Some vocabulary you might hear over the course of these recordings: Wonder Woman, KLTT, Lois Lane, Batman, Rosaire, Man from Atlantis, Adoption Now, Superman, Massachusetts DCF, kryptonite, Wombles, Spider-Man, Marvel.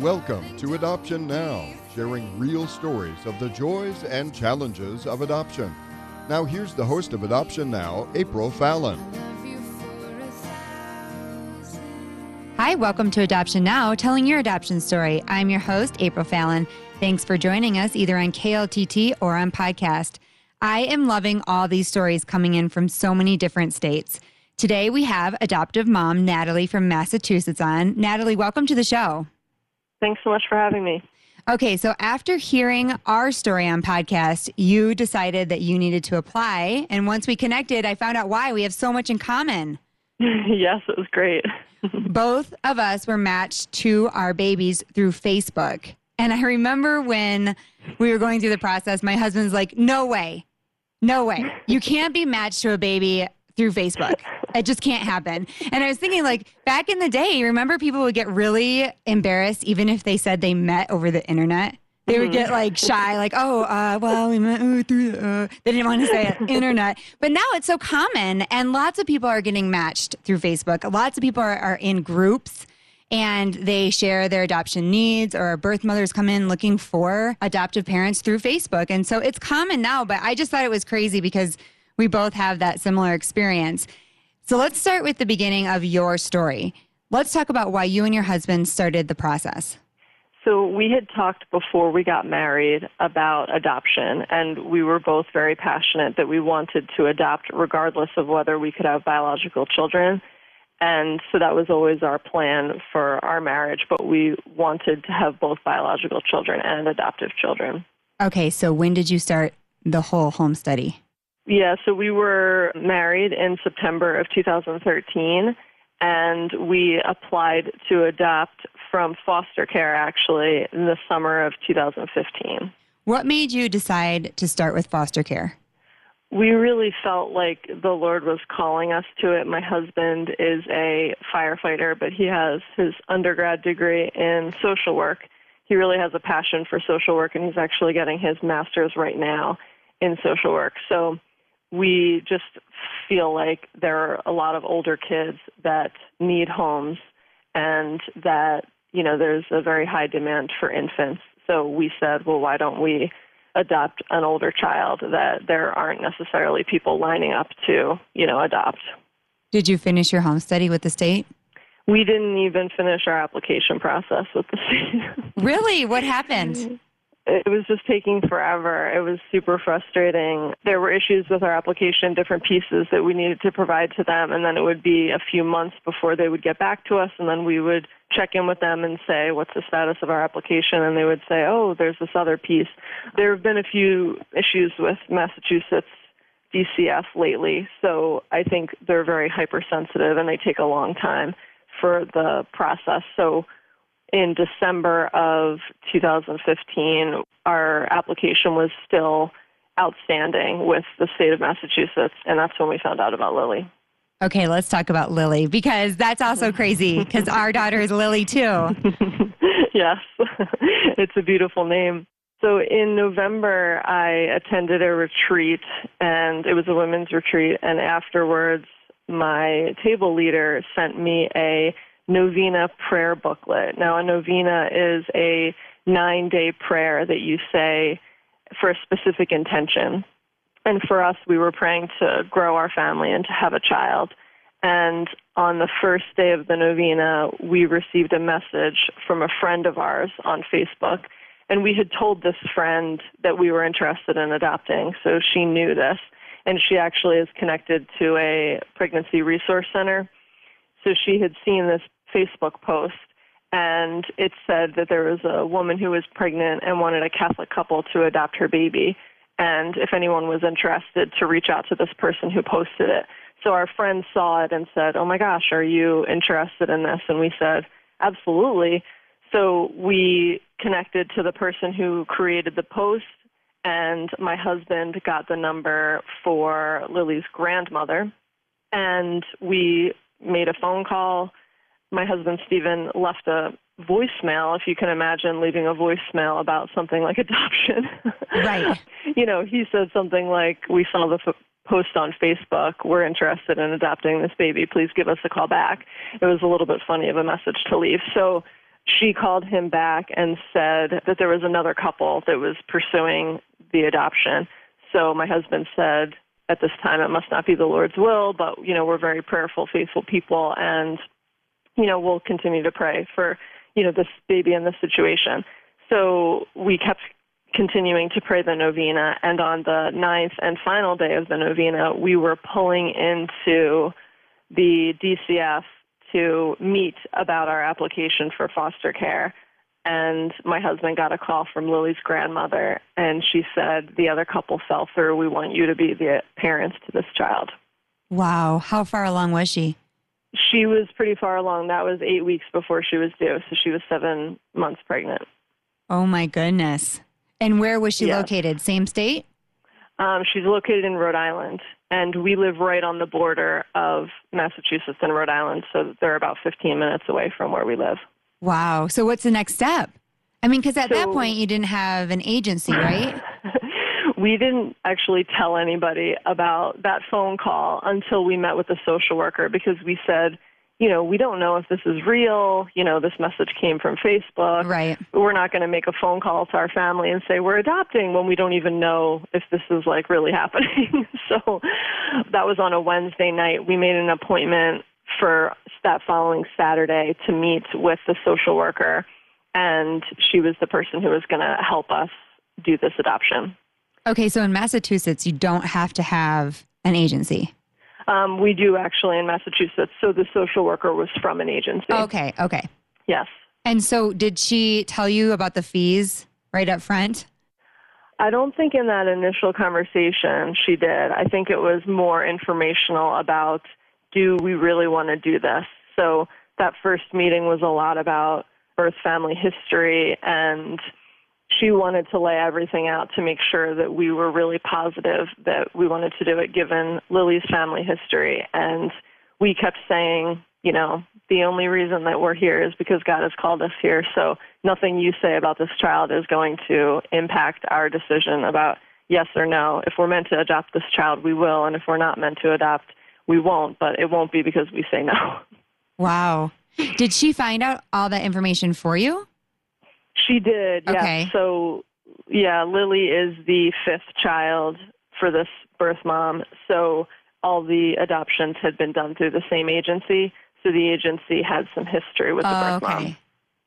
Welcome to Adoption Now, sharing real stories of the joys and challenges of adoption. Now here's the host of Adoption Now, April Fallon. Hi, welcome to Adoption Now, telling your adoption story. I'm your host, April Fallon. Thanks for joining us either on KLTT or on podcast. I am loving all these stories coming in from so many different states. Today we have adoptive mom Natalie from Massachusetts on. Natalie, welcome to the show. Thanks so much for having me. Okay, so after hearing our story on podcast, you decided that you needed to apply. And once we connected, I found out why. We have so much in common. Yes, it was great. Both of us were matched to our babies through Facebook. And I remember when we were going through the process, my husband's like, no way. You can't be matched to a baby through Facebook. It just can't happen. And I was thinking, like, back in the day, remember people would get really embarrassed even if they said they met over the internet? They would get, like, shy, like, well, we met through the, they didn't want to say it, internet. But now it's so common, and lots of people are getting matched through Facebook. Lots of people are in groups, and they share their adoption needs, or birth mothers come in looking for adoptive parents through Facebook. And so it's common now, but I just thought it was crazy because we both have that similar experience. So let's start with the beginning of your story. Let's talk about why you and your husband started the process. So we had talked before we got married about adoption, and we were both very passionate that we wanted to adopt regardless of whether we could have biological children. And so that was always our plan for our marriage, but we wanted to have both biological children and adoptive children. Okay, so when did you start the whole home study? Yeah, so we were married in September of 2013, and we applied to adopt from foster care, actually, in the summer of 2015. What made you decide to start with foster care? We really felt like the Lord was calling us to it. My husband is a firefighter, but he has his undergrad degree in social work. He really has a passion for social work, and he's actually getting his master's right now in social work. So we just feel like there are a lot of older kids that need homes and that, you know, there's a very high demand for infants. So we said, well, why don't we adopt an older child that there aren't necessarily people lining up to, you know, adopt. Did you finish your home study with the state? We didn't even finish our application process with the state. Really? What happened? It was just taking forever. It was super frustrating. There were issues with our application, different pieces that we needed to provide to them, and then it would be a few months before they would get back to us, and then we would check in with them and say, what's the status of our application? And they would say, oh, there's this other piece. There have been a few issues with Massachusetts DCF lately, so I think they're very hypersensitive, and they take a long time for the process. So in December of 2015, our application was still outstanding with the state of Massachusetts, and that's when we found out about Lily. Okay, let's talk about Lily, because that's also crazy, because our daughter is Lily, too. Yes, it's a beautiful name. So in November, I attended a retreat, and it was a women's retreat, and afterwards, my table leader sent me a novena prayer booklet. Now, a novena is a 9-day prayer that you say for a specific intention. And for us, we were praying to grow our family and to have a child. And on the first day of the novena, we received a message from a friend of ours on Facebook. And we had told this friend that we were interested in adopting, so she knew this. And she actually is connected to a pregnancy resource center. So she had seen this Facebook post, and it said that there was a woman who was pregnant and wanted a Catholic couple to adopt her baby, and if anyone was interested, to reach out to this person who posted it. So our friend saw it and said, oh my gosh, are you interested in this? And we said, absolutely. So we connected to the person who created the post, and my husband got the number for Lily's grandmother, and we made a phone call. My husband, Stephen, left a voicemail, if you can imagine leaving a voicemail about something like adoption. Right. You know, he said something like, we saw the post on Facebook, we're interested in adopting this baby, please give us a call back. It was a little bit funny of a message to leave. So she called him back and said that there was another couple that was pursuing the adoption. So my husband said, at this time, it must not be the Lord's will, but, you know, we're very prayerful, faithful people, and, you know, we'll continue to pray for, you know, this baby in this situation. So we kept continuing to pray the novena, and on the 9th and final day of the novena, we were pulling into the DCF to meet about our application for foster care. And my husband got a call from Lily's grandmother, and she said, the other couple fell through. We want you to be the parents to this child. Wow. How far along was she? She was pretty far along. That was 8 weeks before she was due, so she was 7 months pregnant. Oh, my goodness. And where was she located? Same state? She's located in Rhode Island, and we live right on the border of Massachusetts and Rhode Island, so they're about 15 minutes away from where we live. Wow. So what's the next step? I mean, because at that point you didn't have an agency, right? We didn't actually tell anybody about that phone call until we met with the social worker, because we said, you know, we don't know if this is real. You know, this message came from Facebook. Right. We're not going to make a phone call to our family and say we're adopting when we don't even know if this is like really happening. So that was on a Wednesday night. We made an appointment for that following Saturday to meet with the social worker, and she was the person who was going to help us do this adoption. Okay, so in Massachusetts, you don't have to have an agency. We do actually in Massachusetts. So the social worker was from an agency. Okay, okay. Yes. And so did she tell you about the fees right up front? I don't think in that initial conversation she did. I think it was more informational about, do we really want to do this? So that first meeting was a lot about birth family history, and she wanted to lay everything out to make sure that we were really positive that we wanted to do it given Lily's family history. And we kept saying, you know, the only reason that we're here is because God has called us here. So nothing you say about this child is going to impact our decision about yes or no. If we're meant to adopt this child, we will. And if we're not meant to adopt, we won't, but it won't be because we say no. Wow. Did she find out all that information for you? She did, okay. Yeah. So, yeah, Lily is the fifth child for this birth mom. So all the adoptions had been done through the same agency. So the agency had some history with the birth mom.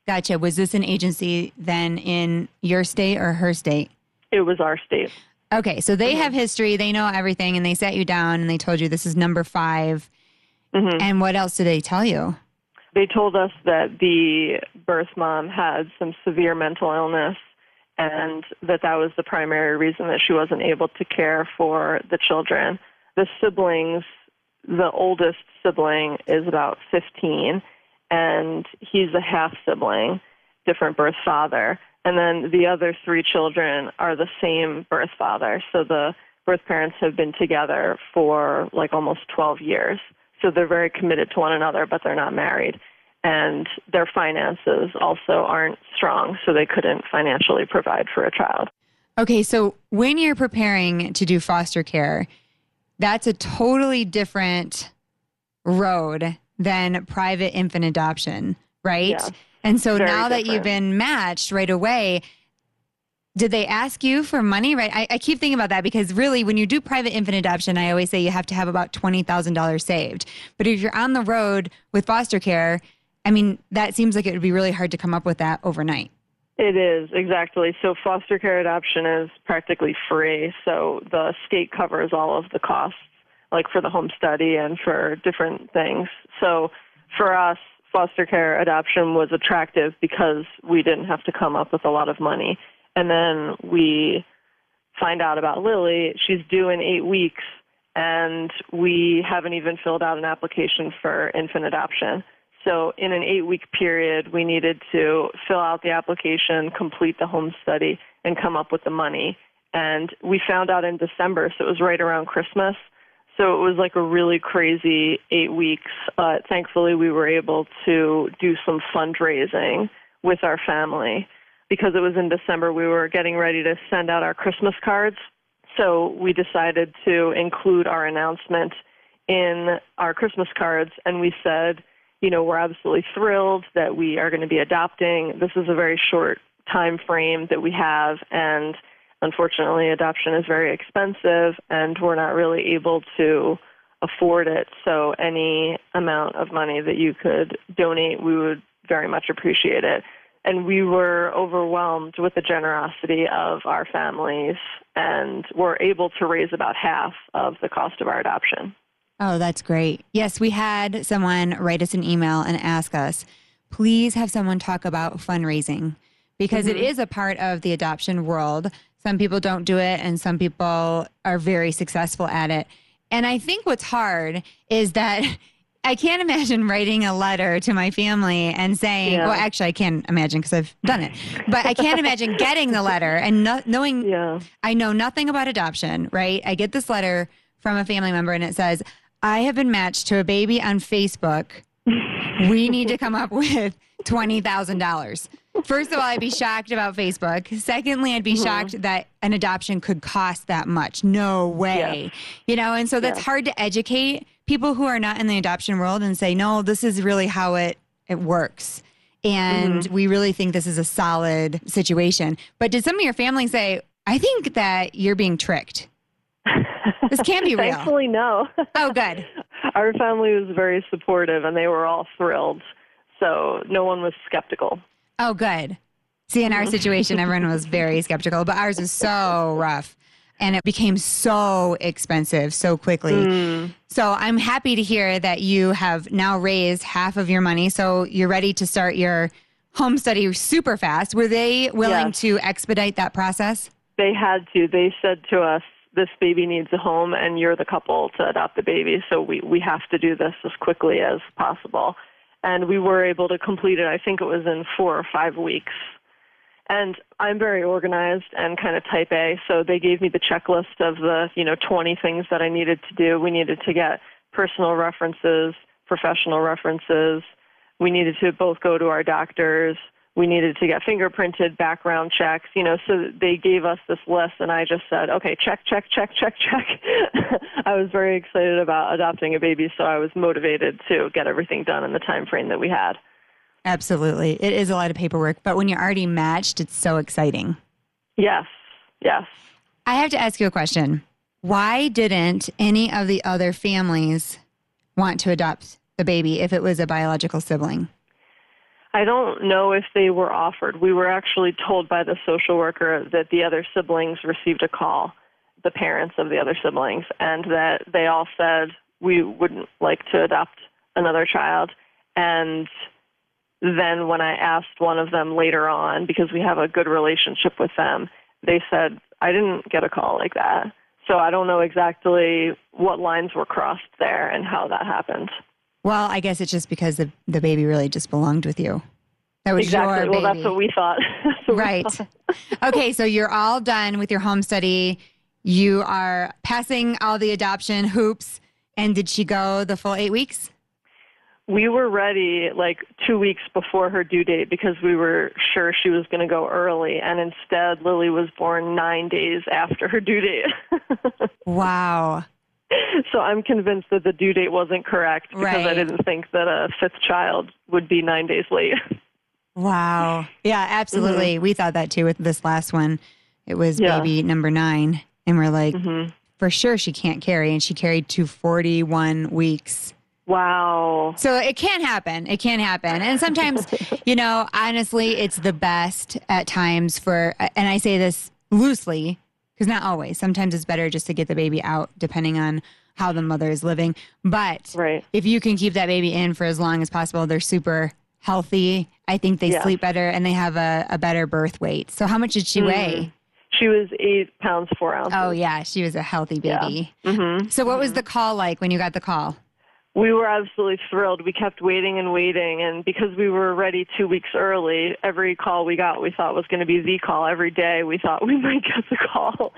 Gotcha. Was this an agency then in your state or her state? It was our state. Okay, so they have history, they know everything, and they sat you down and they told you this is number 5. Mm-hmm. And what else did they tell you? They told us that the birth mom had some severe mental illness, and that was the primary reason that she wasn't able to care for the children. The siblings, the oldest sibling is about 15, and he's a half-sibling, different birth father. And then the other 3 children are the same birth father. So the birth parents have been together for like almost 12 years. So they're very committed to one another, but they're not married. And their finances also aren't strong, so they couldn't financially provide for a child. Okay, so when you're preparing to do foster care, that's a totally different road than private infant adoption, right? Yeah. And so now that you've been matched right away, did they ask you for money? Right? I keep thinking about that because really when you do private infant adoption, I always say you have to have about $20,000 saved. But if you're on the road with foster care, I mean, that seems like it would be really hard to come up with that overnight. It is, exactly. So foster care adoption is practically free. So the state covers all of the costs, like for the home study and for different things. So for us, foster care adoption was attractive because we didn't have to come up with a lot of money. And then we find out about Lily. She's due in 8 weeks, and we haven't even filled out an application for infant adoption. So in an 8-week period, we needed to fill out the application, complete the home study, and come up with the money. And we found out in December, so it was right around Christmas. So it was like a really crazy 8 weeks. Thankfully, we were able to do some fundraising with our family. Because it was in December, we were getting ready to send out our Christmas cards. So we decided to include our announcement in our Christmas cards. And we said, you know, we're absolutely thrilled that we are going to be adopting. This is a very short time frame that we have, and unfortunately, adoption is very expensive, and we're not really able to afford it. So any amount of money that you could donate, we would very much appreciate it. And we were overwhelmed with the generosity of our families, and were able to raise about half of the cost of our adoption. Oh, that's great. Yes, we had someone write us an email and ask us, please have someone talk about fundraising, because it is a part of the adoption world. Some people don't do it, and some people are very successful at it. And I think what's hard is that I can't imagine writing a letter to my family and saying, well, actually, I can imagine because I've done it, but I can't imagine getting the letter and knowing I know nothing about adoption, right? I get this letter from a family member and it says, I have been matched to a baby on Facebook. We need to come up with $20,000. First of all, I'd be shocked about Facebook. Secondly, I'd be shocked that an adoption could cost that much. No way. You know, and so that's hard to educate people who are not in the adoption world and say, no, this is really how it works. And we really think this is a solid situation. But did some of your family say, I think that you're being tricked? This can't be real. Thankfully, no. Oh, good. Our family was very supportive and they were all thrilled. So no one was skeptical. Oh, good. See, in our situation, everyone was very skeptical, but ours was so rough and it became so expensive so quickly. So I'm happy to hear that you have now raised half of your money. So you're ready to start your home study super fast. Were they willing to expedite that process? They had to. They said to us, this baby needs a home and you're the couple to adopt the baby. So we have to do this as quickly as possible. And we were able to complete it, I think it was in 4 or 5 weeks. And I'm very organized and kind of type A, so they gave me the checklist of the, 20 things that I needed to do. We needed to get personal references, professional references. We needed to both go to our doctors. We needed to get fingerprinted, background checks, so they gave us this list and I just said, okay, check. I was very excited about adopting a baby, so I was motivated to get everything done in the time frame that we had. Absolutely. It is a lot of paperwork, but when you're already matched, it's so exciting. Yes. I have to ask you a question. Why didn't any of the other families want to adopt the baby if it was a biological sibling? I don't know if they were offered. We were actually told by the social worker that the other siblings received a call, the parents of the other siblings, and that they all said, we wouldn't like to adopt another child. And then when I asked one of them later on, because we have a good relationship with them, they said, I didn't get a call like that. So I don't know exactly what lines were crossed there and how that happened. Well, I guess it's just because the baby really just belonged with you. That was exactly. Your baby. Well, that's what we thought. Right. Okay, so you're all done with your home study. You are passing all the adoption hoops. And did she go the full 8 weeks? We were ready like 2 weeks before her due date because we were sure she was going to go early. And instead, Lily was born 9 days after her due date. Wow. So I'm convinced that the due date wasn't correct because I didn't think that a fifth child would be 9 days late. Wow. Yeah, absolutely. We thought that too with this last one. It was baby number 9. And we're like, for sure she can't carry. And she carried to 41 weeks. Wow. So it can happen. It can happen. And sometimes, honestly, it's the best at times for, and I say this loosely, because not always. Sometimes it's better just to get the baby out depending on how the mother is living. But if you can keep that baby in for as long as possible, they're super healthy. I think they sleep better and they have a better birth weight. So how much did she weigh? She was 8 pounds, 4 ounces. Oh, yeah. She was a healthy baby. Yeah. So what was the call like when you got the call? We were absolutely thrilled. We kept waiting and waiting. And because we were ready 2 weeks early, every call we got, we thought was going to be the call. Every day we thought we might get the call.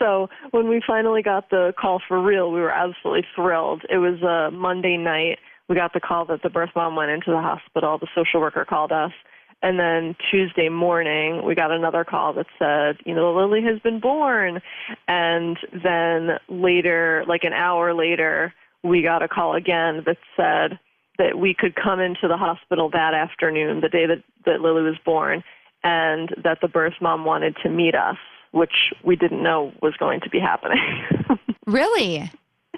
So when we finally got the call for real, we were absolutely thrilled. It was a Monday night. We got the call that the birth mom went into the hospital. The social worker called us. And then Tuesday morning, we got another call that said, Lily has been born. And then later, like an hour later, we got a call again that said, that we could come into the hospital that afternoon, the day that Lily was born, and that the birth mom wanted to meet us, which we didn't know was going to be happening. Really?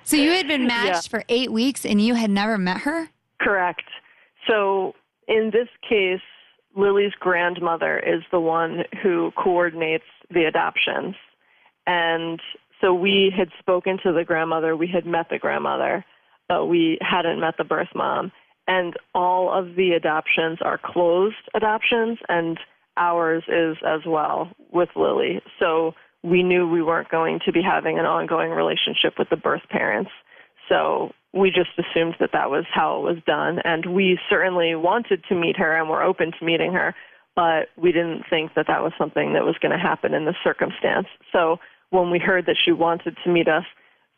So you had been matched for 8 weeks and you had never met her? Correct. So in this case, Lily's grandmother is the one who coordinates the adoptions. And so we had spoken to the grandmother. We had met the grandmother, but we hadn't met the birth mom. And all of the adoptions are closed adoptions, and ours is as well with Lily. So we knew we weren't going to be having an ongoing relationship with the birth parents. So we just assumed that that was how it was done. And we certainly wanted to meet her and were open to meeting her, but we didn't think that that was something that was going to happen in this circumstance. So when we heard that she wanted to meet us,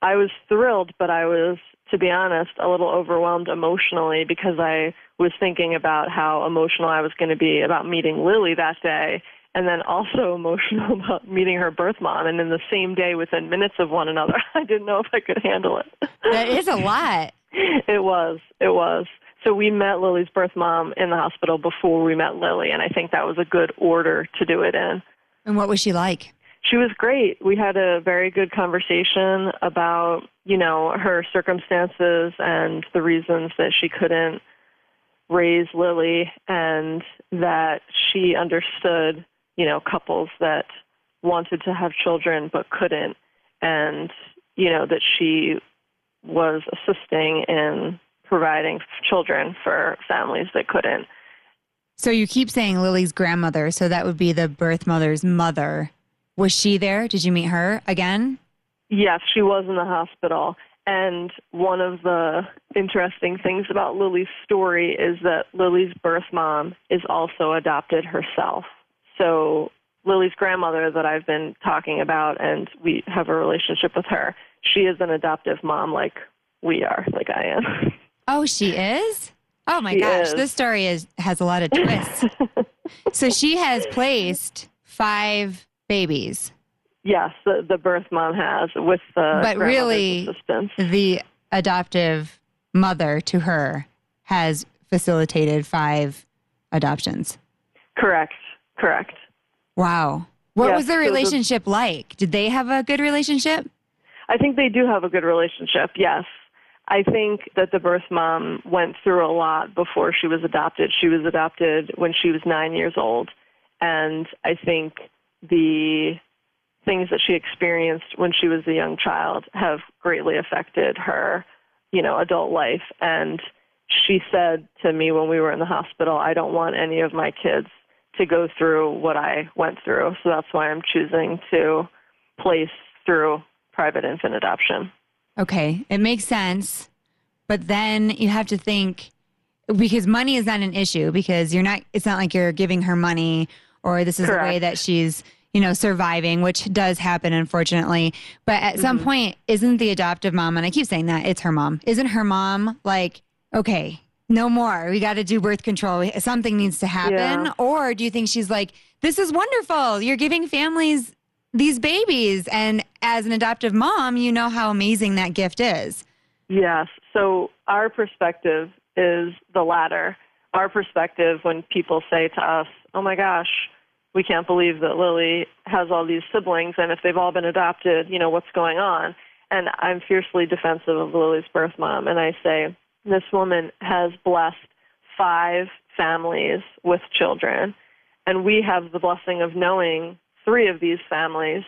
I was thrilled, but I was, to be honest, a little overwhelmed emotionally because I was thinking about how emotional I was going to be about meeting Lily that day, and then also emotional about meeting her birth mom, and in the same day within minutes of one another. I didn't know if I could handle it. That is a lot. It was. So we met Lily's birth mom in the hospital before we met Lily, and I think that was a good order to do it in. And what was she like? She was great. We had a very good conversation about, her circumstances and the reasons that she couldn't raise Lily, and that she understood, couples that wanted to have children but couldn't, and, that she was assisting in providing children for families that couldn't. So you keep saying Lily's grandmother, so that would be the birth mother's mother. Was she there? Did you meet her again? Yes, she was in the hospital. And one of the interesting things about Lily's story is that Lily's birth mom is also adopted herself. So Lily's grandmother that I've been talking about, and we have a relationship with her, she is an adoptive mom like we are, like I am. Oh, she is? Oh, my gosh. This story has a lot of twists. So she has placed 5 babies. Yes, the birth mom has, with the grandmother's assistance. But really, the adoptive mother to her has facilitated 5 adoptions. Correct. Wow. What was their relationship like? Did they have a good relationship? I think they do have a good relationship, yes. I think that the birth mom went through a lot before she was adopted. She was adopted when she was 9 years old, and I think the things that she experienced when she was a young child have greatly affected her, adult life. And she said to me when we were in the hospital, I don't want any of my kids to go through what I went through. So that's why I'm choosing to place through private infant adoption. Okay. It makes sense. But then you have to think, because money is not an issue, because it's not like you're giving her money or this is the way that she's surviving, which does happen, unfortunately. But at some point, isn't the adoptive mom, and I keep saying that, it's her mom. Isn't her mom like, okay, no more. We got to do birth control. Something needs to happen. Yeah. Or do you think she's like, this is wonderful. You're giving families these babies. And as an adoptive mom, you know how amazing that gift is. Yes. So our perspective is the latter. Our perspective when people say to us, oh my gosh, we can't believe that Lily has all these siblings, and if they've all been adopted, what's going on? And I'm fiercely defensive of Lily's birth mom, and I say, this woman has blessed 5 families with children, and we have the blessing of knowing 3 of these families.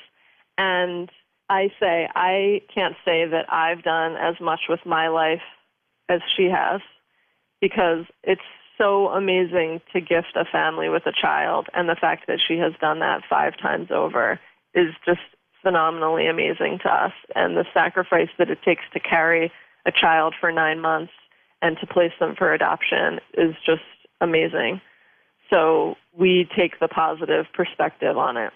And I say, I can't say that I've done as much with my life as she has, because it's so amazing to gift a family with a child, and the fact that she has done that 5 times over is just phenomenally amazing to us. And the sacrifice that it takes to carry a child for 9 months and to place them for adoption is just amazing. So we take the positive perspective on it.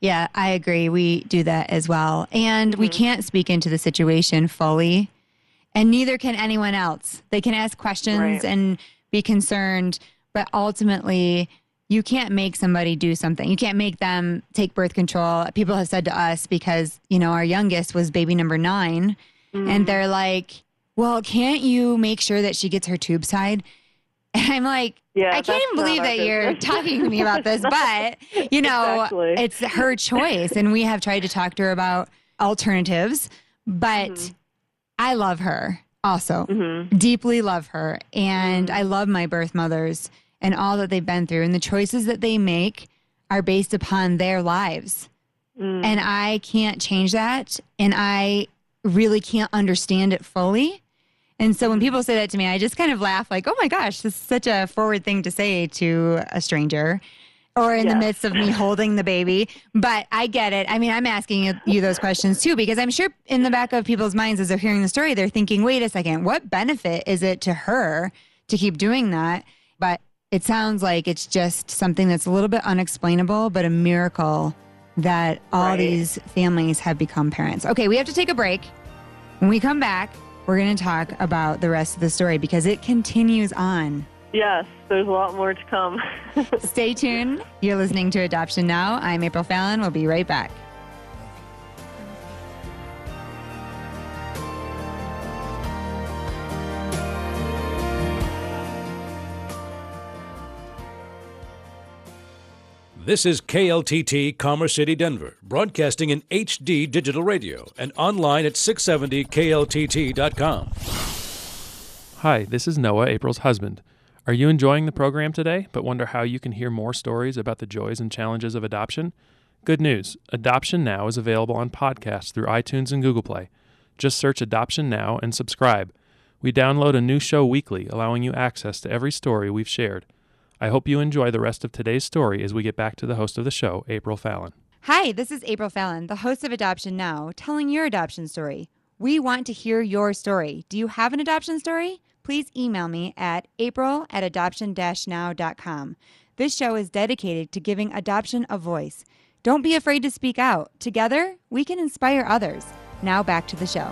Yeah, I agree. We do that as well. And we can't speak into the situation fully, and neither can anyone else. They can ask questions and be concerned, but ultimately you can't make somebody do something. You can't make them take birth control. People have said to us, because, our youngest was baby number 9, and they're like, well, can't you make sure that she gets her tubes tied? And I'm like, yeah, I can't even believe that you're talking to me about this, but, you know, It's her choice. And we have tried to talk to her about alternatives, but I love her also, deeply love her. And I love my birth mothers and all that they've been through. And the choices that they make are based upon their lives. And I can't change that. And I really can't understand it fully. And so when people say that to me, I just kind of laugh like, oh my gosh, this is such a forward thing to say to a stranger or in the midst of me holding the baby. But I get it. I mean, I'm asking you those questions too, because I'm sure in the back of people's minds as they're hearing the story, they're thinking, wait a second, what benefit is it to her to keep doing that? But it sounds like it's just something that's a little bit unexplainable, but a miracle that all these families have become parents. Okay, we have to take a break. When we come back, we're going to talk about the rest of the story because it continues on. Yes, there's a lot more to come. Stay tuned. You're listening to Adoption Now. I'm April Fallon. We'll be right back. This is KLTT, Commerce City, Denver, broadcasting in HD digital radio and online at 670kltt.com. Hi, this is Noah, April's husband. Are you enjoying the program today, but wonder how you can hear more stories about the joys and challenges of adoption? Good news. Adoption Now is available on podcasts through iTunes and Google Play. Just search Adoption Now and subscribe. We download a new show weekly, allowing you access to every story we've shared. I hope you enjoy the rest of today's story as we get back to the host of the show, April Fallon. Hi, this is April Fallon, the host of Adoption Now, telling your adoption story. We want to hear your story. Do you have an adoption story? Please email me at april@adoption-now.com. This show is dedicated to giving adoption a voice. Don't be afraid to speak out. Together, we can inspire others. Now back to the show.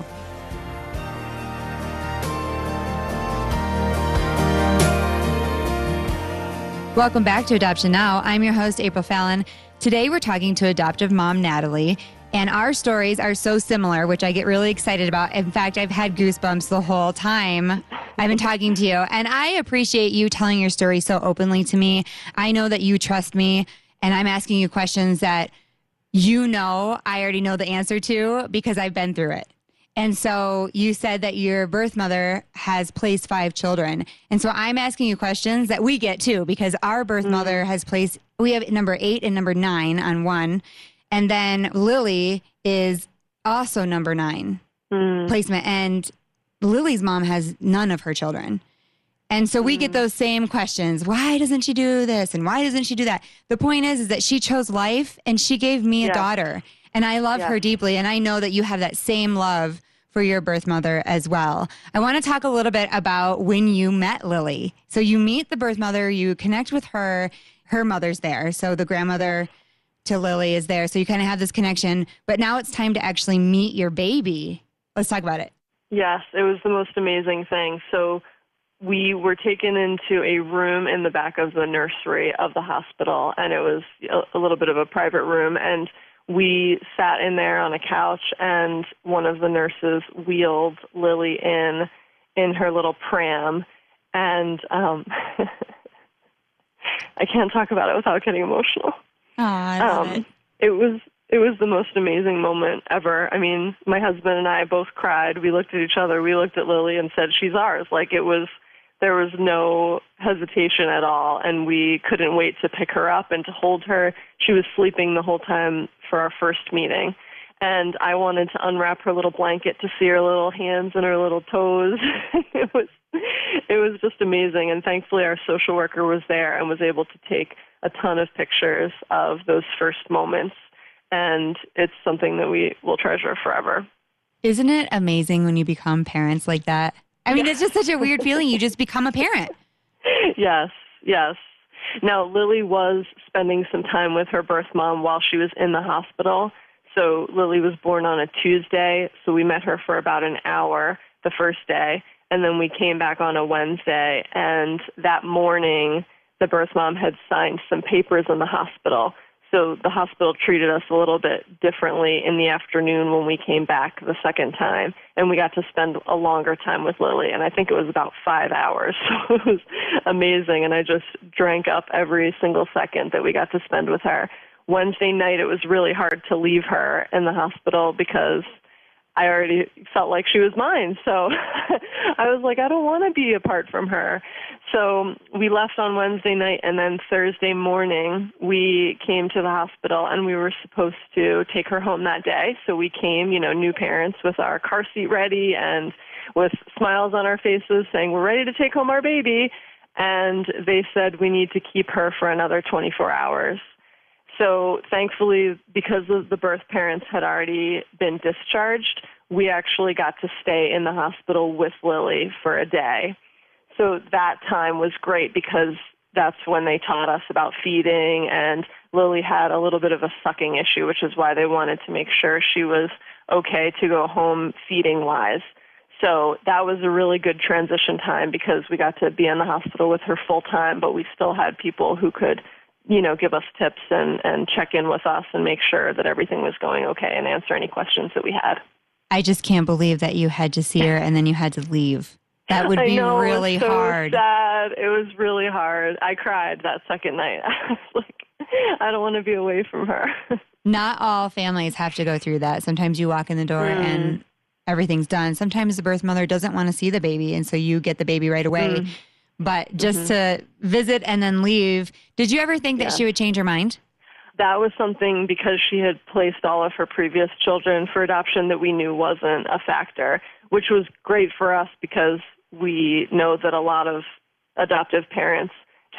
Welcome back to Adoption Now. I'm your host, April Fallon. Today, we're talking to adoptive mom, Natalie, and our stories are so similar, which I get really excited about. In fact, I've had goosebumps the whole time I've been talking to you, and I appreciate you telling your story so openly to me. I know that you trust me, and I'm asking you questions that you know I already know the answer to because I've been through it. And so you said that your birth mother has placed 5 children. And so I'm asking you questions that we get too, because our birth mother has placed, we have number 8 and number 9 on one. And then Lily is also number 9 placement. And Lily's mom has none of her children. And so we get those same questions. Why doesn't she do this? And why doesn't she do that? The point is that she chose life and she gave me a daughter. And I love her deeply. And I know that you have that same love for your birth mother as well. I want to talk a little bit about when you met Lily. So you meet the birth mother, you connect with her, her mother's there. So the grandmother to Lily is there. So you kind of have this connection, but now it's time to actually meet your baby. Let's talk about it. Yes, it was the most amazing thing. So we were taken into a room in the back of the nursery of the hospital, and it was a little bit of a private room. And we sat in there on a couch, and one of the nurses wheeled Lily in her little pram, and I can't talk about it without getting emotional. Oh, I love it. It was the most amazing moment ever. I mean, my husband and I both cried. We looked at each other. We looked at Lily and said, "She's ours." Like it was, there was no hesitation at all, and we couldn't wait to pick her up and to hold her. She was sleeping the whole time for our first meeting, and I wanted to unwrap her little blanket to see her little hands and her little toes. It was just amazing, and thankfully our social worker was there and was able to take a ton of pictures of those first moments, and it's something that we will treasure forever. Isn't it amazing when you become parents like that? I mean, it's just such a weird feeling. You just become a parent. Yes, yes. Now, Lily was spending some time with her birth mom while she was in the hospital. So Lily was born on a Tuesday, so we met her for about an hour the first day, and then we came back on a Wednesday. And that morning, the birth mom had signed some papers in the hospital. So the hospital treated us a little bit differently in the afternoon when we came back the second time, and we got to spend a longer time with Lily, and I think it was about 5 hours. So it was amazing, and I just drank up every single second that we got to spend with her. Wednesday night, it was really hard to leave her in the hospital because I already felt like she was mine. So I was like, I don't want to be apart from her. So we left on Wednesday night, and then Thursday morning we came to the hospital, and we were supposed to take her home that day. So we came, you know, new parents with our car seat ready and with smiles on our faces saying, we're ready to take home our baby. And they said, we need to keep her for another 24 hours. So thankfully, because the birth parents had already been discharged, we actually got to stay in the hospital with Lily for a day. So that time was great because that's when they taught us about feeding, and Lily had a little bit of a sucking issue, which is why they wanted to make sure she was okay to go home feeding-wise. So that was a really good transition time because we got to be in the hospital with her full time, but we still had people who could, you know, give us tips and check in with us and make sure that everything was going okay and answer any questions that we had. I just can't believe that you had to see her and then you had to leave. That would be really hard. Sad. It was really hard. I cried that second night. I was like, I don't want to be away from her. Not all families have to go through that. Sometimes you walk in the door and everything's done. Sometimes the birth mother doesn't want to see the baby, and so you get the baby right away. But just to visit and then leave, did you ever think that she would change her mind? That was something, because she had placed all of her previous children for adoption, that we knew wasn't a factor, which was great for us because we know that a lot of adoptive parents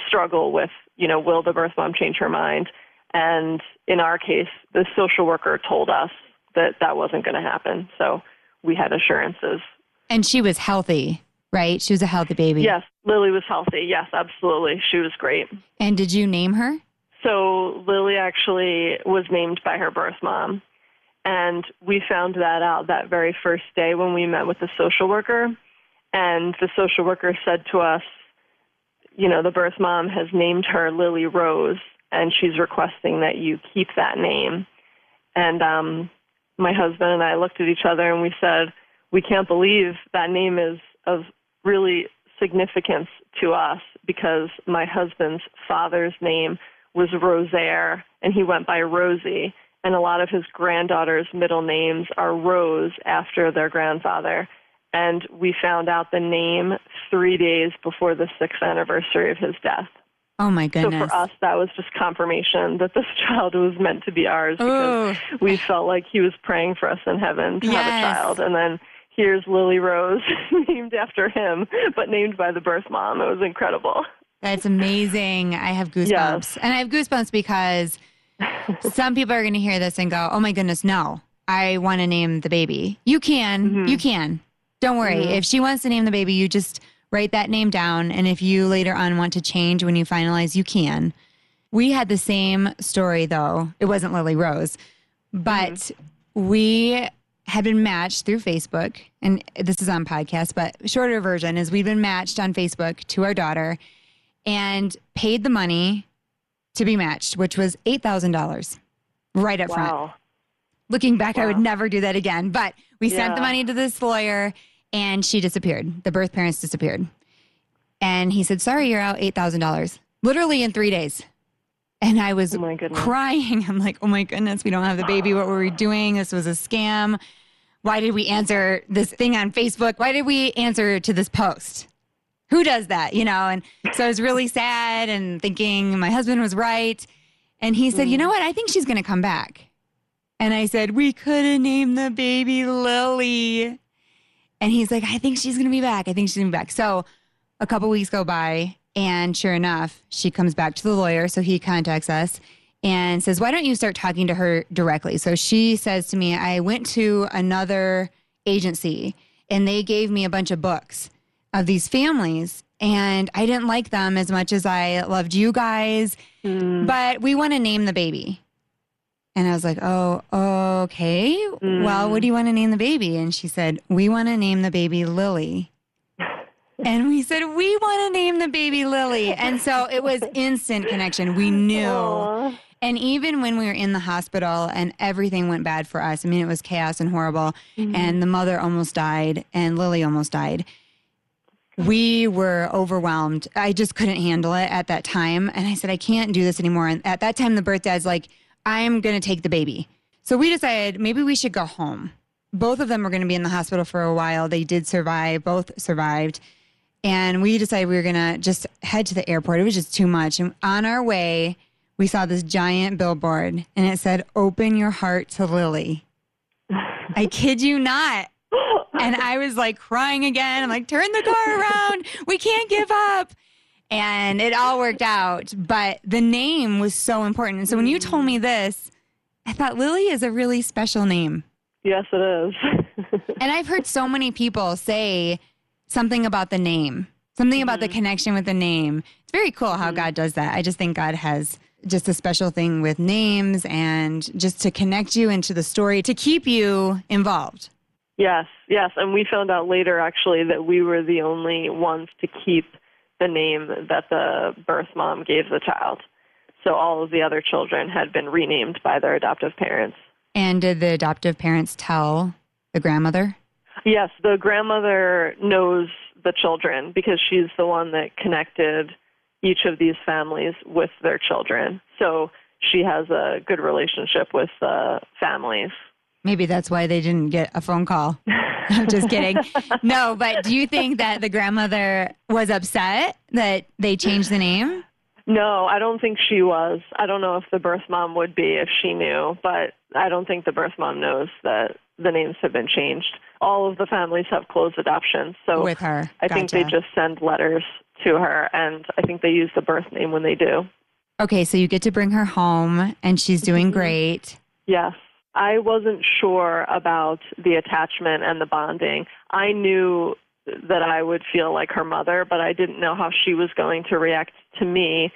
struggle with, you know, will the birth mom change her mind? And in our case, the social worker told us that that wasn't going to happen. So we had assurances. And she was healthy. Right? She was a healthy baby. Yes. Lily was healthy. Yes, absolutely. She was great. And did you name her? So Lily actually was named by her birth mom. And we found that out that very first day when we met with the social worker. And the social worker said to us, you know, the birth mom has named her Lily Rose, and she's requesting that you keep that name. And my husband and I looked at each other and we said, we can't believe that name is of really significance to us, because my husband's father's name was Rosaire, and he went by Rosie, and a lot of his granddaughter's middle names are Rose after their grandfather. And we found out the name 3 days before the 6th anniversary of his death. Oh, my goodness. So for us, that was just confirmation that this child was meant to be ours, because we felt like he was praying for us in heaven to have a child. And then here's Lily Rose, named after him, but named by the birth mom. It was incredible. That's amazing. I have goosebumps. Yes. And I have goosebumps because some people are going to hear this and go, oh, my goodness, no, I want to name the baby. You can. You can. Don't worry. If she wants to name the baby, you just write that name down. And if you later on want to change when you finalize, you can. We had the same story, though. It wasn't Lily Rose, but we had been matched through Facebook, and this is on podcast, but shorter version is we'd been matched on Facebook to our daughter and paid the money to be matched, which was $8,000 right up front. Looking back, I would never do that again, but we sent the money to this lawyer and she disappeared. The birth parents disappeared. And he said, sorry, you're out $8,000 literally in 3 days. And I was crying. I'm like, oh, my goodness, we don't have the baby. What were we doing? This was a scam. Why did we answer this thing on Facebook? Why did we answer to this post? Who does that? You know, and so I was really sad and thinking my husband was right. And he said, you know what? I think she's going to come back. And I said, we could have named the baby Lily. And he's like, I think she's going to be back. I think she's going to be back. So a couple weeks go by. And sure enough, she comes back to the lawyer. So he contacts us and says, why don't you start talking to her directly? So she says to me, I went to another agency and they gave me a bunch of books of these families. And I didn't like them as much as I loved you guys, but we want to name the baby. And I was like, oh, okay. Well, what do you want to name the baby? And she said, we want to name the baby Lily. And we said, we want to name the baby Lily. And so it was instant connection. We knew. Aww. And even when we were in the hospital and everything went bad for us, I mean, it was chaos and horrible, mm-hmm. and the mother almost died and Lily almost died. We were overwhelmed. I just couldn't handle it at that time. And I said, I can't do this anymore. And at that time, the birth dad's like, I'm going to take the baby. So we decided maybe we should go home. Both of them were going to be in the hospital for a while. They did survive. Both survived. And we decided we were going to just head to the airport. It was just too much. And on our way, we saw this giant billboard. And it said, open your heart to Lily. I kid you not. And I was like crying again. I'm like, turn the car around. We can't give up. And it all worked out. But the name was so important. And so when you told me this, I thought Lily is a really special name. Yes, it is. And I've heard so many people say something about the name, something about the connection with the name. It's very cool how God does that. I just think God has just a special thing with names and just to connect you into the story, to keep you involved. Yes, yes. And we found out later, actually, that we were the only ones to keep the name that the birth mom gave the child. So all of the other children had been renamed by their adoptive parents. And did the adoptive parents tell the grandmother? Yes, the grandmother knows the children because she's the one that connected each of these families with their children. So she has a good relationship with the families. Maybe that's why they didn't get a phone call. I'm just kidding. No, but do you think that the grandmother was upset that they changed the name? No, I don't think she was. I don't know if the birth mom would be if she knew, but I don't think the birth mom knows that the names have been changed. All of the families have closed adoptions. So with her. I think they just send letters to her, and I think they use the birth name when they do. Okay, so you get to bring her home, and she's doing great. Yes. I wasn't sure about the attachment and the bonding. I knew that I would feel like her mother, but I didn't know how she was going to react to me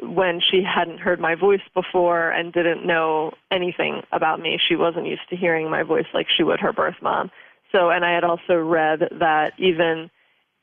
when she hadn't heard my voice before and didn't know anything about me. She wasn't used to hearing my voice like she would her birth mom. So, and I had also read that even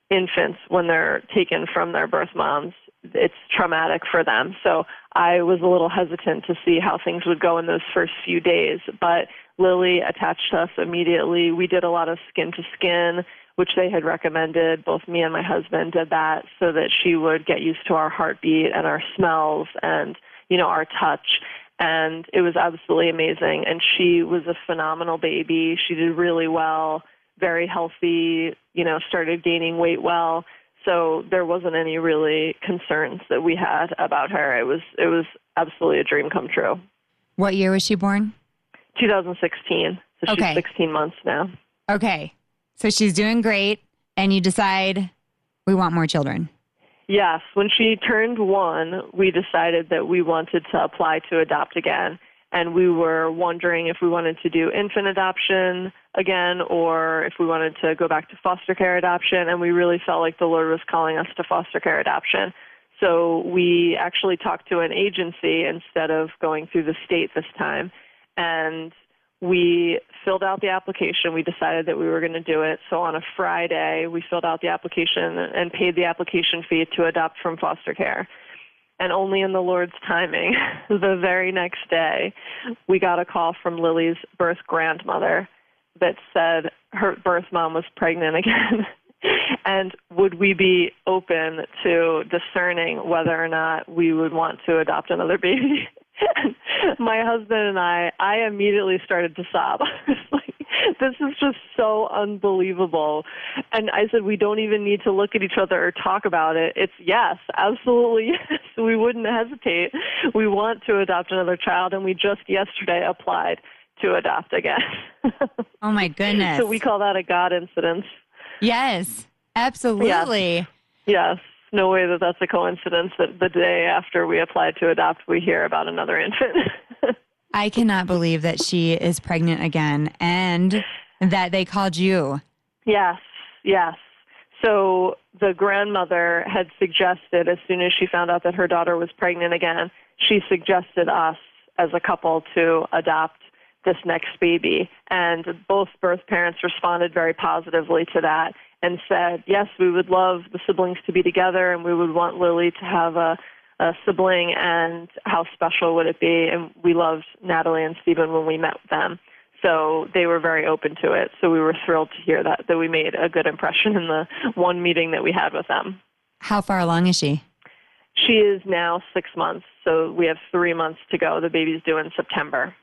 infants, when they're taken from their birth moms, it's traumatic for them. So I was a little hesitant to see how things would go in those first few days, but Lily attached us immediately. We did a lot of skin to skin, which they had recommended. Both me and my husband did that so that she would get used to our heartbeat and our smells and, you know, our touch. And it was absolutely amazing. And she was a phenomenal baby. She did really well, very healthy, you know, started gaining weight well. So there wasn't any really concerns that we had about her. It was absolutely a dream come true. What year was she born? 2016. So okay. She's 16 months now. Okay. So she's doing great, and you decide we want more children. Yes. When she turned 1, we decided that we wanted to apply to adopt again. And we were wondering if we wanted to do infant adoption again or if we wanted to go back to foster care adoption. And we really felt like the Lord was calling us to foster care adoption. So we actually talked to an agency instead of going through the state this time. And we filled out the application. We decided that we were going to do it. So on a Friday, we filled out the application and paid the application fee to adopt from foster care. And only in the Lord's timing, the very next day, we got a call from Lily's birth grandmother that said her birth mom was pregnant again. And would we be open to discerning whether or not we would want to adopt another baby? My husband and I immediately started to sob. I was like, this is just so unbelievable. And I said, we don't even need to look at each other or talk about it. It's yes, absolutely yes. We wouldn't hesitate. We want to adopt another child, and we just yesterday applied to adopt again. Oh, my goodness. So we call that a God incident. Yes, absolutely. Yes. Yes. No way that that's a coincidence that the day after we applied to adopt, we hear about another infant. I cannot believe that she is pregnant again and that they called you. Yes, yes. So the grandmother had suggested, as soon as she found out that her daughter was pregnant again, she suggested us as a couple to adopt this next baby. And both birth parents responded very positively to that and said, yes, we would love the siblings to be together and we would want Lily to have a a sibling and how special would it be? And we loved Natalie and Stephen when we met them. So they were very open to it. So we were thrilled to hear that we made a good impression in the one meeting that we had with them. How far along is she? She is now 6 months. So we have 3 months to go. The baby's due in September.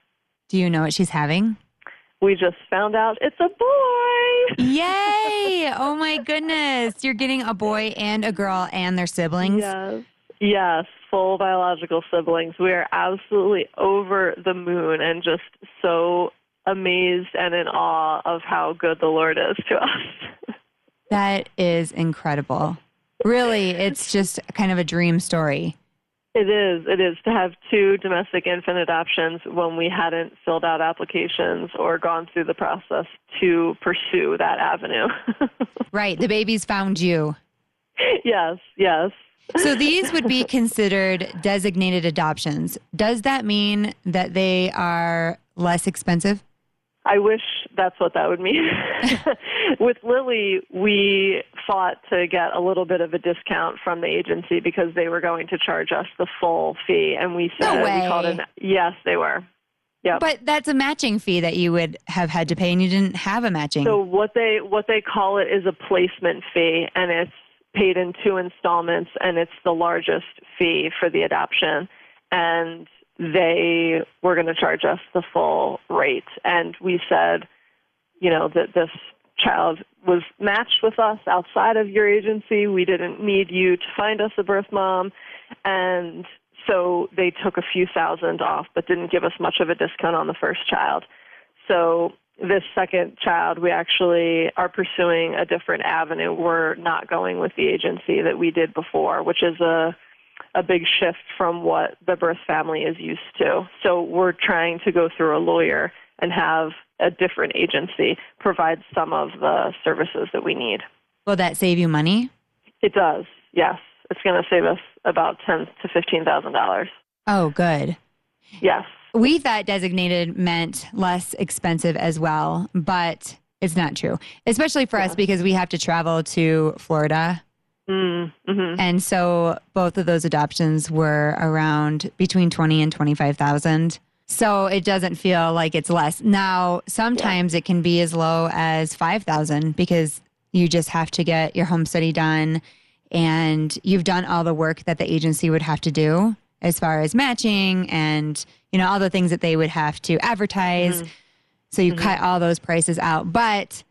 Do you know what she's having? We just found out it's a boy. Yay! Oh my goodness. You're getting a boy and a girl and their siblings? Yes. Yes, full biological siblings. We are absolutely over the moon and just so amazed and in awe of how good the Lord is to us. That is incredible. Really, it's just kind of a dream story. It is. It is to have two domestic infant adoptions when we hadn't filled out applications or gone through the process to pursue that avenue. Right. The babies found you. Yes, yes. So these would be considered designated adoptions. Does that mean that they are less expensive? I wish that's what that would mean. With Lily, we fought to get a little bit of a discount from the agency because they were going to charge us the full fee. And we said, no way. We called it. Yes, they were. Yep. But that's a matching fee that you would have had to pay and you didn't have a matching. So what they call it is a placement fee, and it's paid in 2 installments, and it's the largest fee for the adoption. And they were going to charge us the full rate. And we said, you know, that this child was matched with us outside of your agency. We didn't need you to find us a birth mom. And so they took a few thousand off, but didn't give us much of a discount on the first child. So this second child, we actually are pursuing a different avenue. We're not going with the agency that we did before, which is a big shift from what the birth family is used to. So we're trying to go through a lawyer and have a different agency provide some of the services that we need. Will that save you money? It does, yes. It's going to save us about $10,000 to $15,000. Oh, good. Yes. We thought designated meant less expensive as well, but it's not true, especially for us because we have to travel to Florida. Mm-hmm. And so both of those adoptions were around between $20,000 and $25,000. So it doesn't feel like it's less. Now, sometimes it can be as low as $5,000 because you just have to get your home study done and you've done all the work that the agency would have to do as far as matching and, you know, all the things that they would have to advertise. Mm-hmm. So you cut all those prices out. But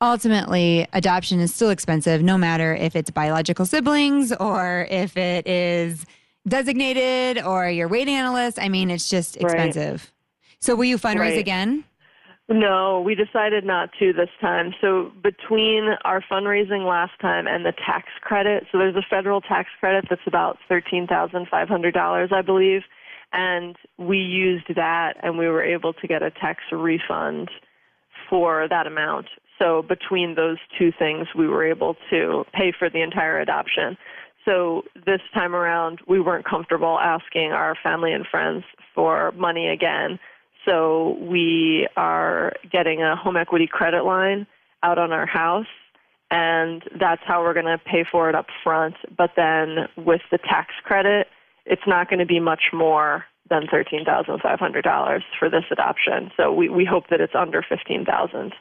ultimately, adoption is still expensive, no matter if it's biological siblings or if it is designated or you're waiting on a list. I mean, it's just expensive. Right. So will you fundraise again? No, we decided not to this time. So between our fundraising last time and the tax credit, so there's a federal tax credit that's about $13,500, I believe. And we used that and we were able to get a tax refund for that amount. So between those two things, we were able to pay for the entire adoption. So this time around, we weren't comfortable asking our family and friends for money again. So we are getting a home equity credit line out on our house, and that's how we're going to pay for it up front. But then with the tax credit, it's not going to be much more than $13,500 for this adoption. So we hope that it's under $15,000.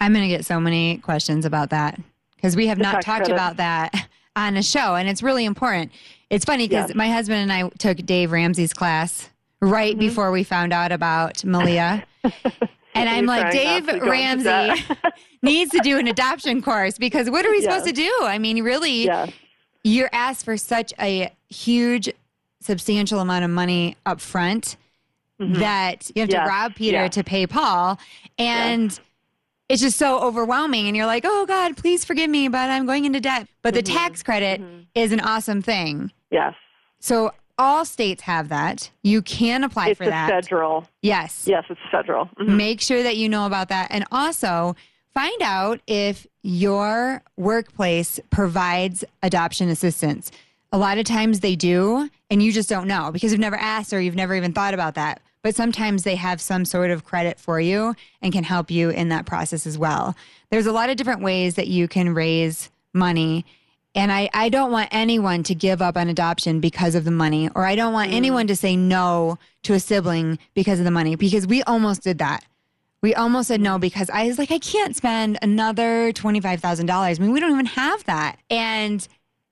I'm going to get so many questions about that because we have not talked about that on a show, and it's really important. It's funny because my husband and I took Dave Ramsey's class right before we found out about Malia, and I'm like, Dave Ramsey needs to do an adoption course because what are we supposed to do? I mean, really, you're asked for such a huge, substantial amount of money up front that you have to rob Peter to pay Paul, and it's just so overwhelming, and you're like, oh, God, please forgive me, but I'm going into debt. But the tax credit is an awesome thing. Yes. So all states have that. You can apply for that. It's federal. Yes. Yes, it's federal. Mm-hmm. Make sure that you know about that. And also find out if your workplace provides adoption assistance. A lot of times they do, and you just don't know because you've never asked or you've never even thought about that. But sometimes they have some sort of credit for you and can help you in that process as well. There's a lot of different ways that you can raise money. And I don't want anyone to give up on adoption because of the money, or I don't want anyone to say no to a sibling because of the money, because we almost did that. We almost said no because I was like, I can't spend another $25,000. I mean, we don't even have that. And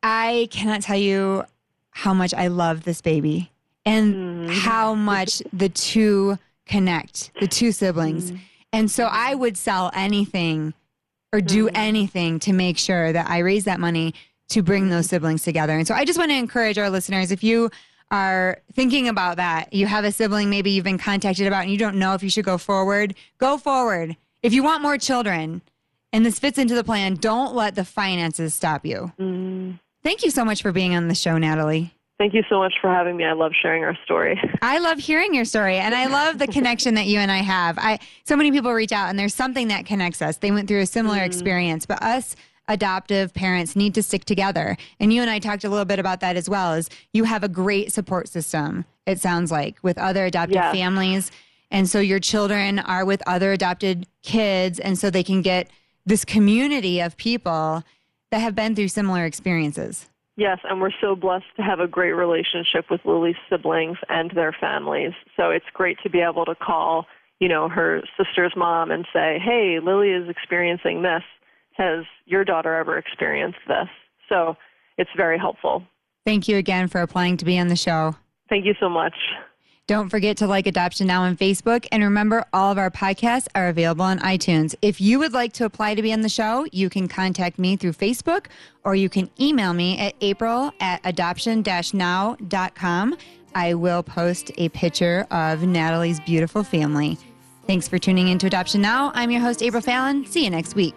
I cannot tell you how much I love this baby and how much the two connect, the two siblings. And so I would sell anything or do anything to make sure that I raise that money to bring those siblings together. And so I just want to encourage our listeners, if you are thinking about that, you have a sibling maybe you've been contacted about and you don't know if you should go forward, go forward. If you want more children and this fits into the plan, don't let the finances stop you. Thank you so much for being on the show, Natalie. Thank you so much for having me. I love sharing our story. I love hearing your story, and I love the connection that you and I have. So many people reach out, and there's something that connects us. They went through a similar experience, but us adoptive parents need to stick together. And you and I talked a little bit about that as well, is you have a great support system, it sounds like, with other adoptive families. And so your children are with other adopted kids, and so they can get this community of people that have been through similar experiences. Yes, and we're so blessed to have a great relationship with Lily's siblings and their families. So it's great to be able to call, you know, her sister's mom and say, hey, Lily is experiencing this. Has your daughter ever experienced this? So it's very helpful. Thank you again for applying to be on the show. Thank you so much. Don't forget to like Adoption Now on Facebook. And remember, all of our podcasts are available on iTunes. If you would like to apply to be on the show, you can contact me through Facebook, or you can email me at april@adoption-now.com. I will post a picture of Natalie's beautiful family. Thanks for tuning in to Adoption Now. I'm your host, April Fallon. See you next week.